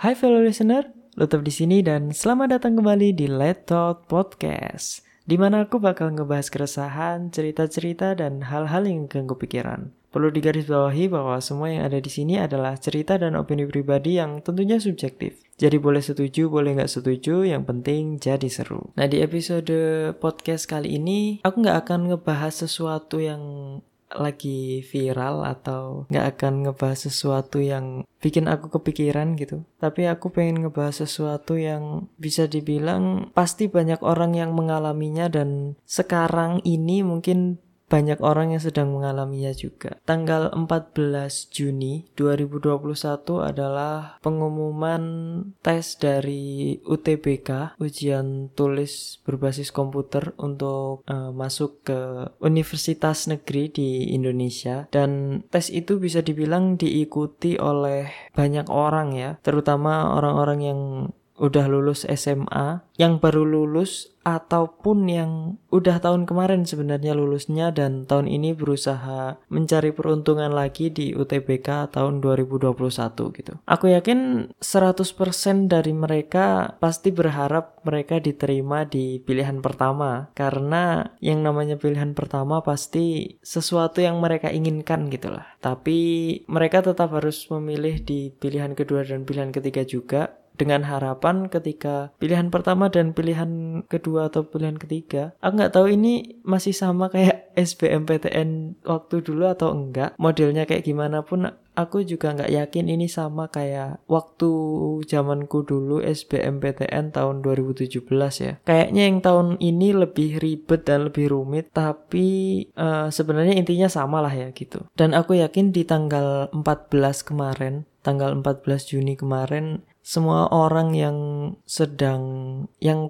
Hai fellow listener, Lutuf di sini dan selamat datang kembali di Let Talk Podcast, di mana aku bakal ngebahas keresahan, cerita-cerita dan hal-hal yang ganggu pikiran. Perlu digarisbawahi bahwa semua yang ada di sini adalah cerita dan opini pribadi yang tentunya subjektif. Jadi boleh setuju, boleh nggak setuju, yang penting jadi seru. Nah, di episode podcast kali ini, aku nggak akan ngebahas sesuatu yang lagi viral atau nggak akan ngebahas sesuatu yang bikin aku kepikiran gitu. Tapi aku pengen ngebahas sesuatu yang bisa dibilang pasti banyak orang yang mengalaminya dan sekarang ini mungkin banyak orang yang sedang mengalaminya juga. Tanggal 14 Juni 2021 adalah pengumuman tes dari UTBK, ujian tulis berbasis komputer untuk masuk ke universitas negeri di Indonesia. Dan tes itu bisa dibilang diikuti oleh banyak orang ya, terutama orang-orang yang udah lulus SMA, yang baru lulus ataupun yang udah tahun kemarin sebenarnya lulusnya dan tahun ini berusaha mencari peruntungan lagi di UTBK tahun 2021 gitu. Aku yakin 100% dari mereka pasti berharap mereka diterima di pilihan pertama, karena yang namanya pilihan pertama pasti sesuatu yang mereka inginkan gitu lah. Tapi mereka tetap harus memilih di pilihan kedua dan pilihan ketiga juga, dengan harapan ketika pilihan pertama dan pilihan kedua atau pilihan ketiga, aku nggak tahu ini masih sama kayak SBMPTN waktu dulu atau enggak, modelnya kayak gimana pun aku juga nggak yakin ini sama kayak waktu zamanku dulu SBMPTN tahun 2017 ya. Kayaknya yang tahun ini lebih ribet dan lebih rumit, tapi sebenarnya intinya sama lah ya gitu. Dan aku yakin di tanggal 14 kemarin, tanggal 14 Juni kemarin, semua orang yang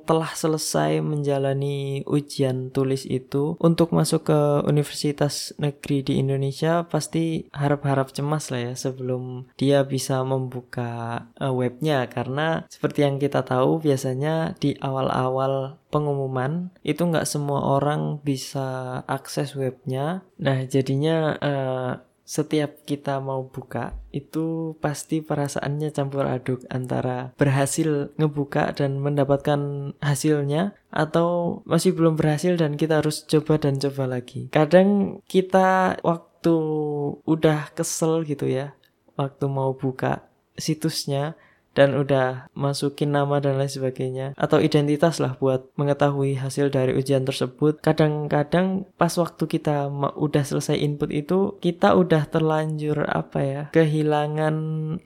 telah selesai menjalani ujian tulis itu untuk masuk ke universitas negeri di Indonesia pasti harap-harap cemas lah ya sebelum dia bisa membuka webnya, karena seperti yang kita tahu biasanya di awal-awal pengumuman itu nggak semua orang bisa akses webnya. Nah jadinya setiap kita mau buka itu pasti perasaannya campur aduk antara berhasil ngebuka dan mendapatkan hasilnya atau masih belum berhasil dan kita harus coba dan coba lagi. Kadang kita waktu udah kesel gitu ya, waktu mau buka situsnya dan udah masukin nama dan lain sebagainya atau identitas lah buat mengetahui hasil dari ujian tersebut, kadang-kadang pas waktu kita udah selesai input itu kita udah terlanjur kehilangan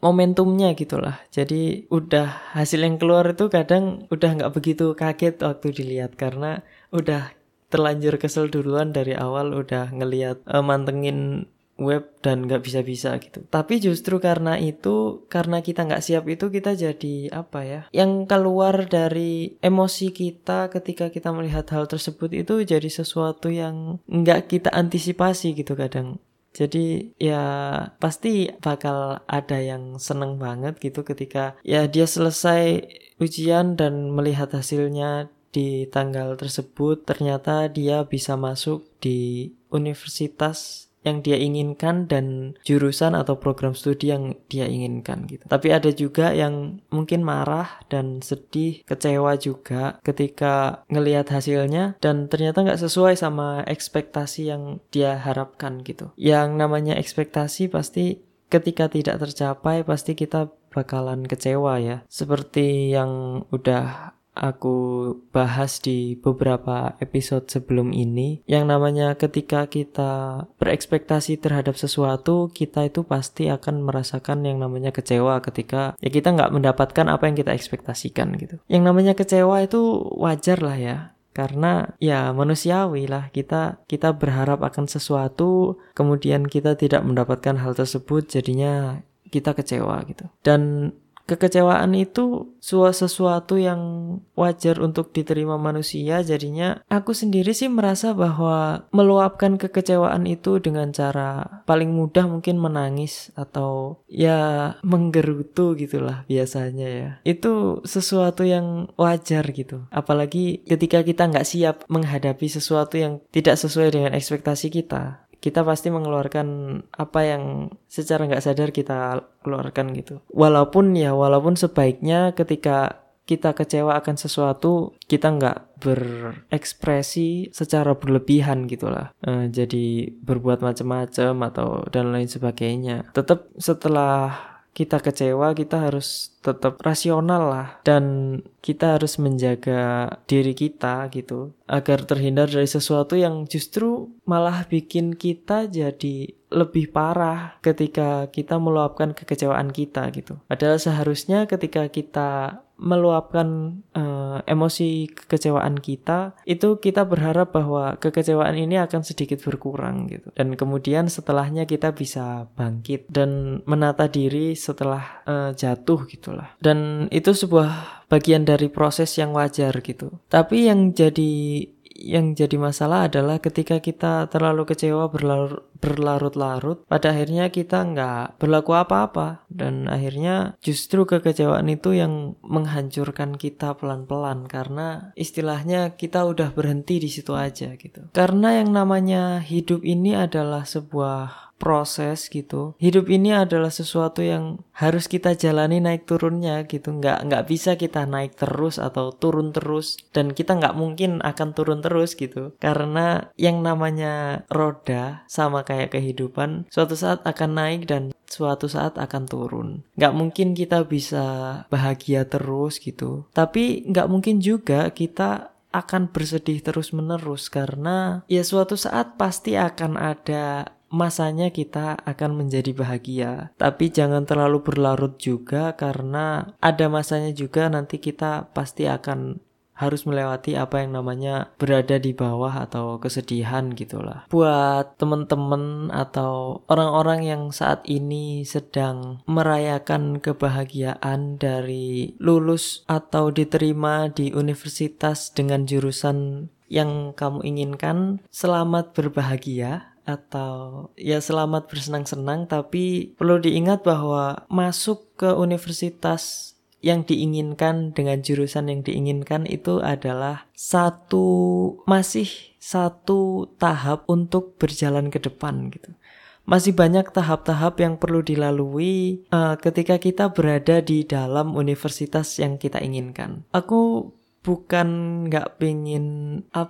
momentumnya gitulah. Jadi udah hasil yang keluar itu kadang udah nggak begitu kaget waktu dilihat karena udah terlanjur kesel duluan dari awal, udah ngelihat mantengin web dan nggak bisa-bisa gitu. Tapi justru karena itu, karena kita nggak siap itu kita jadi yang keluar dari emosi kita ketika kita melihat hal tersebut itu jadi sesuatu yang nggak kita antisipasi gitu kadang. Jadi ya pasti bakal ada yang seneng banget gitu ketika ya dia selesai ujian dan melihat hasilnya di tanggal tersebut, ternyata dia bisa masuk di universitas yang dia inginkan dan jurusan atau program studi yang dia inginkan gitu. Tapi ada juga yang mungkin marah dan sedih, kecewa juga ketika ngelihat hasilnya dan ternyata nggak sesuai sama ekspektasi yang dia harapkan gitu. Yang namanya ekspektasi pasti ketika tidak tercapai pasti kita bakalan kecewa ya. Seperti yang udah aku bahas di beberapa episode sebelum ini, yang namanya ketika kita berekspektasi terhadap sesuatu, kita itu pasti akan merasakan yang namanya kecewa ketika ya kita nggak mendapatkan apa yang kita ekspektasikan gitu. Yang namanya kecewa itu wajar lah ya, karena ya manusiawi lah, kita berharap akan sesuatu kemudian kita tidak mendapatkan hal tersebut, jadinya kita kecewa gitu. Dan kekecewaan itu sesuatu yang wajar untuk diterima manusia. Jadinya aku sendiri sih merasa bahwa meluapkan kekecewaan itu dengan cara paling mudah mungkin menangis atau ya menggerutu gitulah biasanya ya. Itu sesuatu yang wajar gitu. Apalagi ketika kita nggak siap menghadapi sesuatu yang tidak sesuai dengan ekspektasi kita. kita pasti mengeluarkan apa yang secara nggak sadar kita keluarkan gitu. Walaupun sebaiknya ketika kita kecewa akan sesuatu, kita nggak berekspresi secara berlebihan gitulah. Jadi berbuat macam-macam atau dan lain sebagainya. Tetap setelah kita kecewa, kita harus tetap rasional lah, dan kita harus menjaga diri kita gitu agar terhindar dari sesuatu yang justru malah bikin kita jadi lebih parah ketika kita meluapkan kekecewaan kita gitu. Padahal seharusnya ketika kita meluapkan emosi kekecewaan kita, itu kita berharap bahwa kekecewaan ini akan sedikit berkurang gitu. Dan kemudian setelahnya kita bisa bangkit dan menata diri setelah jatuh gitulah. Dan itu sebuah bagian dari proses yang wajar gitu. Tapi yang jadi masalah adalah ketika kita terlalu kecewa berlarut-larut, pada akhirnya kita nggak berlaku apa-apa, dan akhirnya justru kekecewaan itu yang menghancurkan kita pelan-pelan, karena istilahnya kita udah berhenti di situ aja gitu. Karena yang namanya hidup ini adalah sebuah proses gitu. Hidup ini adalah sesuatu yang harus kita jalani naik turunnya gitu. Nggak bisa kita naik terus atau turun terus, dan kita nggak mungkin akan turun terus gitu. Karena yang namanya roda sama kayak kehidupan, suatu saat akan naik dan suatu saat akan turun. Nggak mungkin kita bisa bahagia terus gitu. Tapi nggak mungkin juga kita akan bersedih terus-menerus, karena ya suatu saat pasti akan ada masanya kita akan menjadi bahagia. Tapi jangan terlalu berlarut juga, karena ada masanya juga nanti kita pasti akan harus melewati apa yang namanya berada di bawah atau kesedihan gitulah. Buat teman-teman atau orang-orang yang saat ini sedang merayakan kebahagiaan dari lulus atau diterima di universitas dengan jurusan yang kamu inginkan, selamat berbahagia. Atau ya selamat bersenang-senang, tapi perlu diingat bahwa masuk ke universitas yang diinginkan dengan jurusan yang diinginkan itu adalah masih satu tahap untuk berjalan ke depan gitu. Masih banyak tahap-tahap yang perlu dilalui ketika kita berada di dalam universitas yang kita inginkan. Aku bukan nggak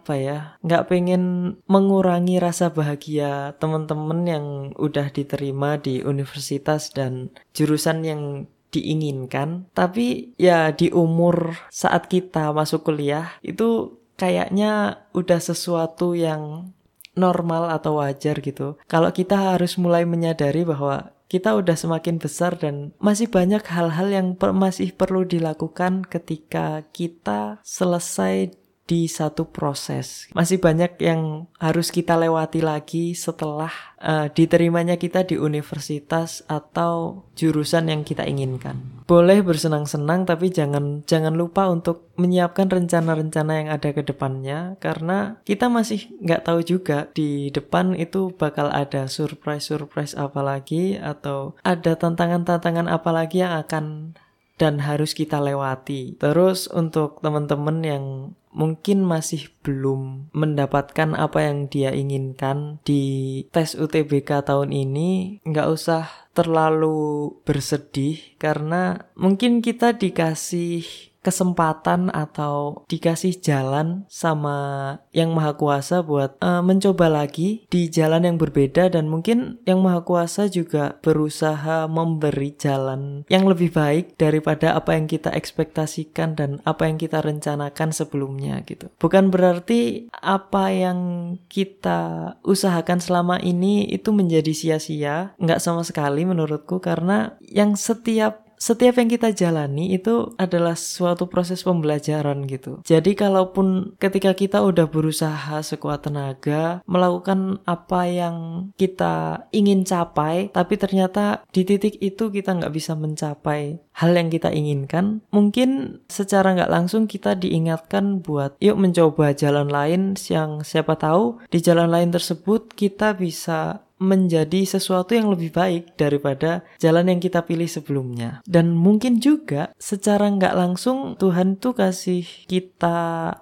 pengen mengurangi rasa bahagia teman-teman yang udah diterima di universitas dan jurusan yang diinginkan. Tapi ya di umur saat kita masuk kuliah itu kayaknya udah sesuatu yang normal atau wajar gitu. Kalau kita harus mulai menyadari bahwa kita udah semakin besar dan masih banyak hal-hal yang masih perlu dilakukan ketika kita selesai di satu proses. Masih banyak yang harus kita lewati lagi setelah diterimanya kita di universitas atau jurusan yang kita inginkan. Boleh bersenang-senang, tapi jangan lupa untuk menyiapkan rencana-rencana yang ada ke depannya, karena kita masih nggak tahu juga di depan itu bakal ada surprise-surprise apa lagi, atau ada tantangan-tantangan apa lagi yang akan dan harus kita lewati. Terus untuk teman-teman yang mungkin masih belum mendapatkan apa yang dia inginkan di tes UTBK tahun ini, nggak usah terlalu bersedih, karena mungkin kita dikasih kesempatan atau dikasih jalan sama Yang Maha Kuasa buat mencoba lagi di jalan yang berbeda, dan mungkin Yang Maha Kuasa juga berusaha memberi jalan yang lebih baik daripada apa yang kita ekspektasikan dan apa yang kita rencanakan sebelumnya gitu. Bukan berarti apa yang kita usahakan selama ini itu menjadi sia-sia, nggak sama sekali menurutku, karena yang setiap yang kita jalani itu adalah suatu proses pembelajaran gitu. Jadi kalaupun ketika kita udah berusaha sekuat tenaga melakukan apa yang kita ingin capai, tapi ternyata di titik itu kita nggak bisa mencapai hal yang kita inginkan, mungkin secara nggak langsung kita diingatkan buat yuk mencoba jalan lain, yang siapa tahu di jalan lain tersebut kita bisa menjadi sesuatu yang lebih baik daripada jalan yang kita pilih sebelumnya. Dan mungkin juga secara nggak langsung Tuhan tuh kasih kita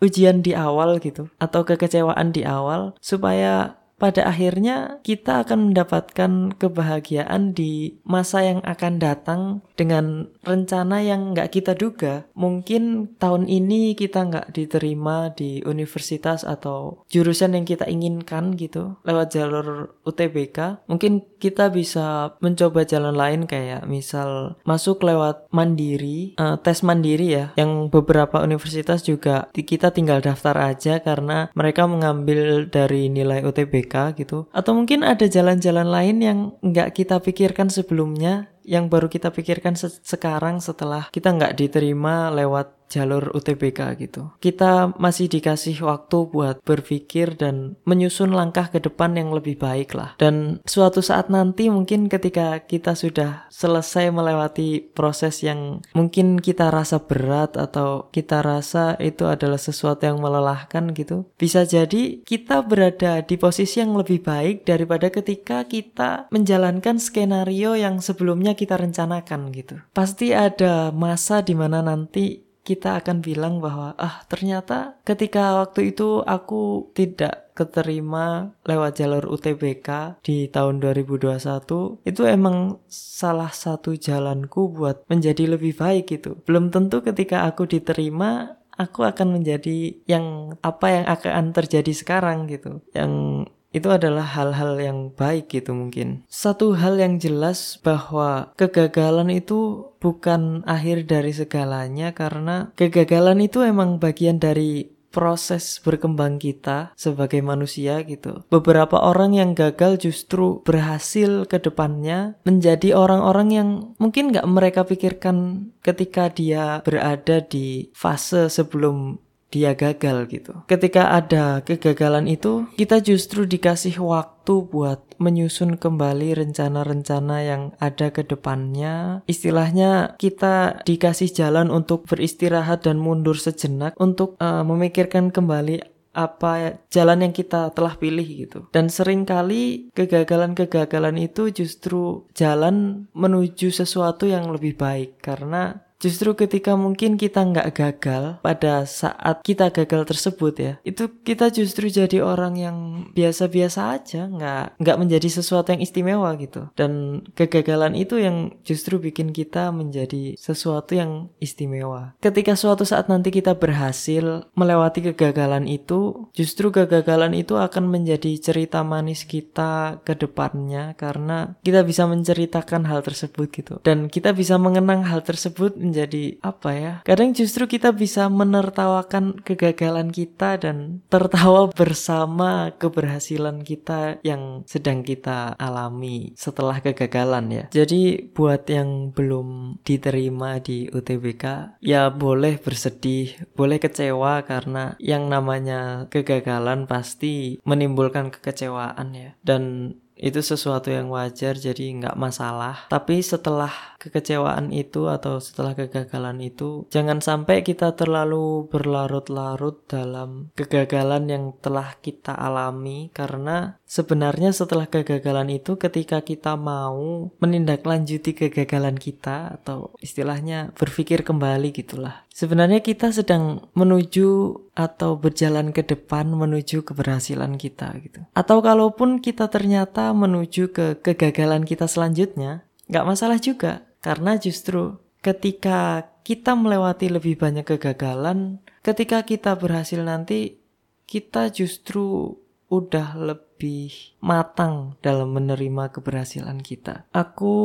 ujian di awal gitu, atau kekecewaan di awal, supaya pada akhirnya kita akan mendapatkan kebahagiaan di masa yang akan datang dengan rencana yang nggak kita duga. Mungkin tahun ini kita nggak diterima di universitas atau jurusan yang kita inginkan gitu, lewat jalur UTBK. Mungkin kita bisa mencoba jalan lain kayak misal masuk lewat mandiri, tes mandiri ya, yang beberapa universitas juga kita tinggal daftar aja karena mereka mengambil dari nilai UTBK gitu. Atau mungkin ada jalan-jalan lain yang nggak kita pikirkan sebelumnya, yang baru kita pikirkan sekarang setelah kita nggak diterima lewat jalur UTBK gitu. Kita masih dikasih waktu buat berpikir dan menyusun langkah ke depan yang lebih baik lah. Dan suatu saat nanti mungkin ketika kita sudah selesai melewati proses yang mungkin kita rasa berat atau kita rasa itu adalah sesuatu yang melelahkan gitu, bisa jadi kita berada di posisi yang lebih baik daripada ketika kita menjalankan skenario yang sebelumnya kita rencanakan gitu. Pasti ada masa di mana nanti kita akan bilang bahwa ternyata ketika waktu itu aku tidak keterima lewat jalur UTBK di tahun 2021, itu emang salah satu jalanku buat menjadi lebih baik gitu. Belum tentu ketika aku diterima aku akan menjadi yang apa yang akan terjadi sekarang gitu. Yang itu adalah hal-hal yang baik gitu mungkin. Satu hal yang jelas bahwa kegagalan itu bukan akhir dari segalanya, karena kegagalan itu emang bagian dari proses berkembang kita sebagai manusia gitu. Beberapa orang yang gagal justru berhasil ke depannya menjadi orang-orang yang mungkin gak mereka pikirkan ketika dia berada di fase sebelum dia gagal gitu. Ketika ada kegagalan itu, kita justru dikasih waktu buat menyusun kembali rencana-rencana yang ada ke depannya. Istilahnya kita dikasih jalan untuk beristirahat dan mundur sejenak untuk memikirkan kembali apa jalan yang kita telah pilih gitu. Dan seringkali kegagalan-kegagalan itu justru jalan menuju sesuatu yang lebih baik, karena justru ketika mungkin kita nggak gagal pada saat kita gagal tersebut ya, itu kita justru jadi orang yang biasa-biasa aja, nggak menjadi sesuatu yang istimewa gitu. Dan kegagalan itu yang justru bikin kita menjadi sesuatu yang istimewa. Ketika suatu saat nanti kita berhasil melewati kegagalan itu, justru kegagalan itu akan menjadi cerita manis kita ke depannya, karena kita bisa menceritakan hal tersebut gitu. Dan kita bisa mengenang hal tersebut jadi apa ya? Kadang justru kita bisa menertawakan kegagalan kita dan tertawa bersama keberhasilan kita yang sedang kita alami setelah kegagalan ya. Jadi buat yang belum diterima di UTBK, ya boleh bersedih, boleh kecewa, karena yang namanya kegagalan pasti menimbulkan kekecewaan ya. Dan itu sesuatu yang wajar, jadi nggak masalah. Tapi setelah kekecewaan itu atau setelah kegagalan itu, jangan sampai kita terlalu berlarut-larut dalam kegagalan yang telah kita alami, karena sebenarnya setelah kegagalan itu, ketika kita mau menindaklanjuti kegagalan kita atau istilahnya berpikir kembali gitulah, sebenarnya kita sedang menuju atau berjalan ke depan menuju keberhasilan kita gitu. Atau kalaupun kita ternyata menuju ke kegagalan kita selanjutnya, nggak masalah juga. Karena justru ketika kita melewati lebih banyak kegagalan, ketika kita berhasil nanti, kita justru udah lebih matang dalam menerima keberhasilan kita. Aku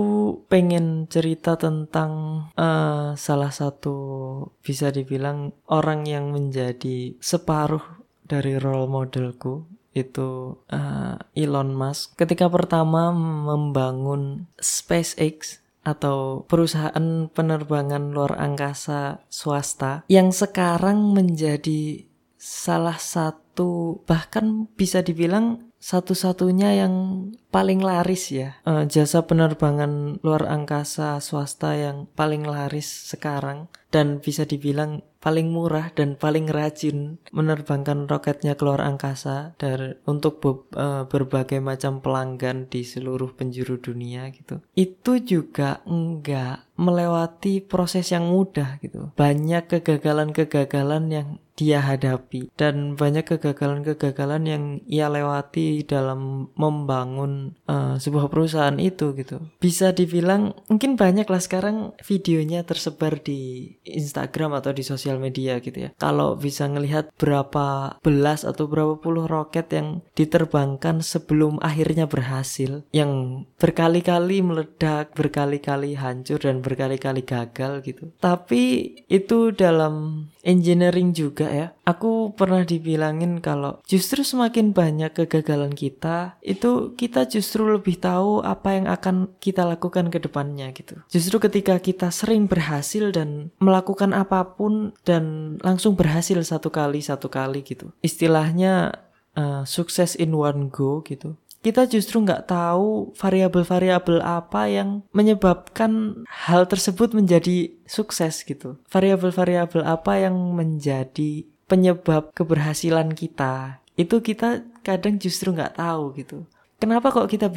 pengen cerita tentang salah satu, bisa dibilang orang yang menjadi separuh dari role modelku, itu Elon Musk. Ketika pertama membangun SpaceX atau perusahaan penerbangan luar angkasa swasta, yang sekarang menjadi salah satu, bahkan bisa dibilang satu-satunya yang paling laris ya, jasa penerbangan luar angkasa swasta yang paling laris sekarang dan bisa dibilang paling murah dan paling rajin menerbangkan roketnya ke luar angkasa untuk berbagai macam pelanggan di seluruh penjuru dunia gitu. Itu juga enggak melewati proses yang mudah gitu. Banyak kegagalan-kegagalan yang dia hadapi dan banyak kegagalan-kegagalan yang ia lewati dalam membangun sebuah perusahaan itu gitu. Bisa dibilang mungkin banyak lah sekarang videonya tersebar di Instagram atau di sosial media gitu ya. Kalau bisa ngelihat berapa belas atau berapa puluh roket yang diterbangkan sebelum akhirnya berhasil, yang berkali-kali meledak, berkali-kali hancur dan berkali-kali gagal gitu. Tapi itu dalam engineering juga ya. Aku pernah dibilangin kalau justru semakin banyak kegagalan kita, itu kita justru lebih tahu apa yang akan kita lakukan ke depannya gitu. Justru ketika kita sering berhasil dan melakukan apapun dan langsung berhasil satu kali gitu. Istilahnya sukses in one go gitu. Kita justru nggak tahu variabel-variabel apa yang menyebabkan hal tersebut menjadi sukses gitu. Variabel-variabel apa yang menjadi penyebab keberhasilan kita, itu kita kadang justru nggak tahu gitu. Kenapa kok kita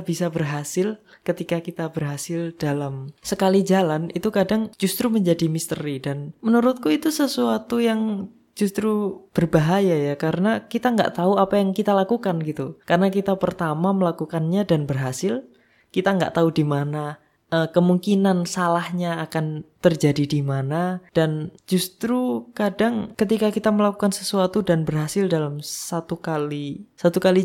bisa berhasil ketika kita berhasil dalam sekali jalan, itu kadang justru menjadi misteri. Dan menurutku itu sesuatu yang justru berbahaya ya, karena kita nggak tahu apa yang kita lakukan gitu. Karena kita pertama melakukannya dan berhasil, kita nggak tahu di mana, kemungkinan salahnya akan terjadi di mana. Dan justru kadang ketika kita melakukan sesuatu dan berhasil dalam satu kali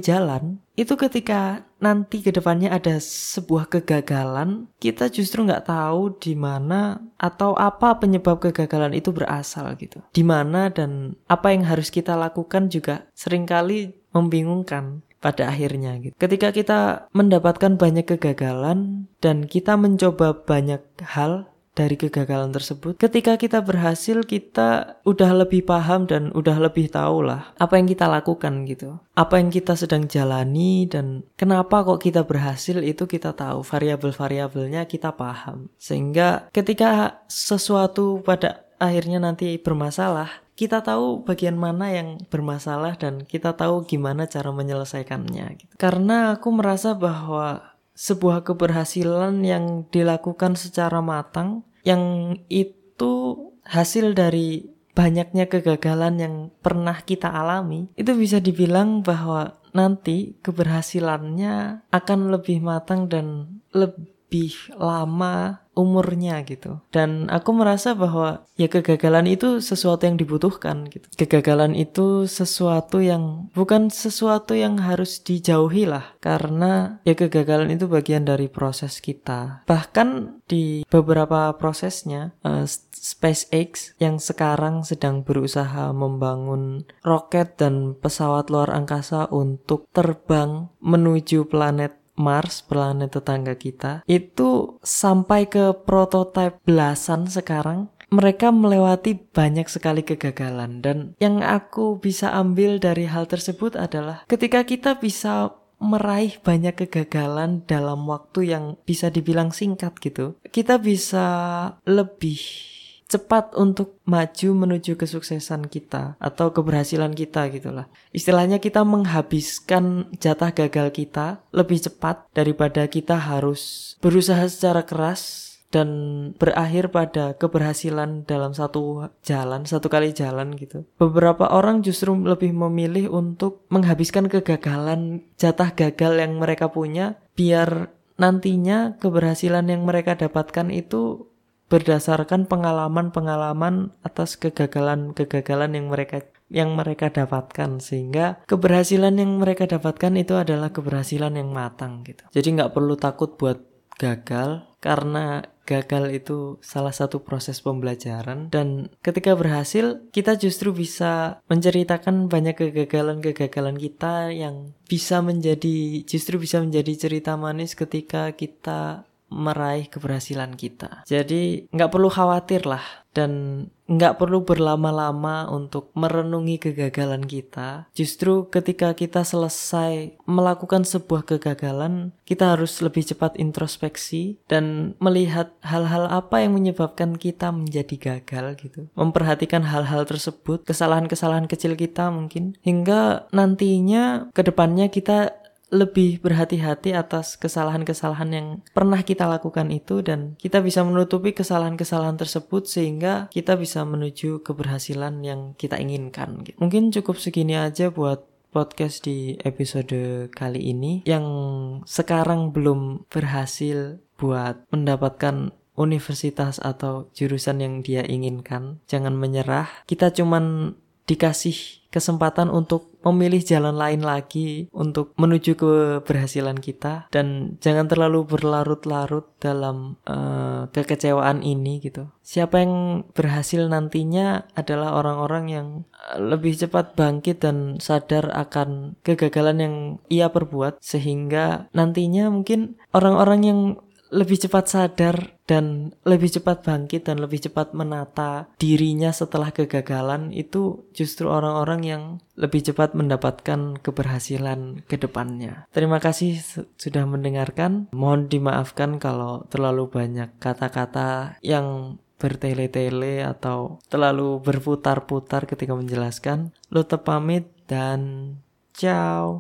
jalan, itu ketika nanti ke depannya ada sebuah kegagalan, kita justru nggak tahu di mana atau apa penyebab kegagalan itu berasal gitu. Di mana dan apa yang harus kita lakukan juga seringkali membingungkan pada akhirnya gitu. Ketika kita mendapatkan banyak kegagalan dan kita mencoba banyak hal dari kegagalan tersebut, ketika kita berhasil, kita udah lebih paham dan udah lebih tahu lah apa yang kita lakukan gitu. Apa yang kita sedang jalani dan kenapa kok kita berhasil, itu kita tahu. Variabel-variabelnya kita paham. Sehingga ketika sesuatu pada akhirnya nanti bermasalah, kita tahu bagian mana yang bermasalah dan kita tahu gimana cara menyelesaikannya gitu. Karena aku merasa bahwa sebuah keberhasilan yang dilakukan secara matang, yang itu hasil dari banyaknya kegagalan yang pernah kita alami, itu bisa dibilang bahwa nanti keberhasilannya akan lebih matang dan lebih lama umurnya gitu. Dan aku merasa bahwa ya kegagalan itu sesuatu yang dibutuhkan gitu. Kegagalan itu bukan sesuatu yang harus dijauhi lah, karena ya kegagalan itu bagian dari proses kita. Bahkan di beberapa prosesnya, SpaceX yang sekarang sedang berusaha membangun roket dan pesawat luar angkasa untuk terbang menuju planet Mars, planet tetangga kita, itu sampai ke prototipe belasan sekarang, mereka melewati banyak sekali kegagalan. Dan yang aku bisa ambil dari hal tersebut adalah ketika kita bisa meraih banyak kegagalan dalam waktu yang bisa dibilang singkat gitu, kita bisa lebih cepat untuk maju menuju kesuksesan kita atau keberhasilan kita gitulah. Istilahnya kita menghabiskan jatah gagal kita lebih cepat daripada kita harus berusaha secara keras dan berakhir pada keberhasilan dalam satu kali jalan gitu. Beberapa orang justru lebih memilih untuk menghabiskan kegagalan, jatah gagal yang mereka punya, biar nantinya keberhasilan yang mereka dapatkan itu berdasarkan pengalaman-pengalaman atas kegagalan-kegagalan yang mereka dapatkan, sehingga keberhasilan yang mereka dapatkan itu adalah keberhasilan yang matang gitu. Jadi nggak perlu takut buat gagal, karena gagal itu salah satu proses pembelajaran. Dan ketika berhasil, kita justru bisa menceritakan banyak kegagalan-kegagalan kita yang justru bisa menjadi cerita manis ketika kita meraih keberhasilan kita. Jadi nggak perlu khawatir lah Dan nggak perlu berlama-lama untuk merenungi kegagalan kita. Justru ketika kita selesai melakukan sebuah kegagalan, kita harus lebih cepat introspeksi dan melihat hal-hal apa yang menyebabkan kita menjadi gagal gitu. Memperhatikan hal-hal tersebut, kesalahan-kesalahan kecil kita mungkin, hingga nantinya ke depannya kita lebih berhati-hati atas kesalahan-kesalahan yang pernah kita lakukan itu, dan kita bisa menutupi kesalahan-kesalahan tersebut sehingga kita bisa menuju keberhasilan yang kita inginkan. Mungkin cukup segini aja buat podcast di episode kali ini. Yang sekarang belum berhasil buat mendapatkan universitas atau jurusan yang dia inginkan, jangan menyerah. Kita cuman dikasih kesempatan untuk memilih jalan lain lagi untuk menuju keberhasilan kita, dan jangan terlalu berlarut-larut dalam kekecewaan ini gitu. Siapa yang berhasil nantinya adalah orang-orang yang lebih cepat bangkit dan sadar akan kegagalan yang ia perbuat, sehingga nantinya mungkin orang-orang yang lebih cepat sadar dan lebih cepat bangkit dan lebih cepat menata dirinya setelah kegagalan itu justru orang-orang yang lebih cepat mendapatkan keberhasilan ke depannya. Terima kasih sudah mendengarkan. Mohon dimaafkan kalau terlalu banyak kata-kata yang bertele-tele atau terlalu berputar-putar ketika menjelaskan. Lu tepamit dan ciao.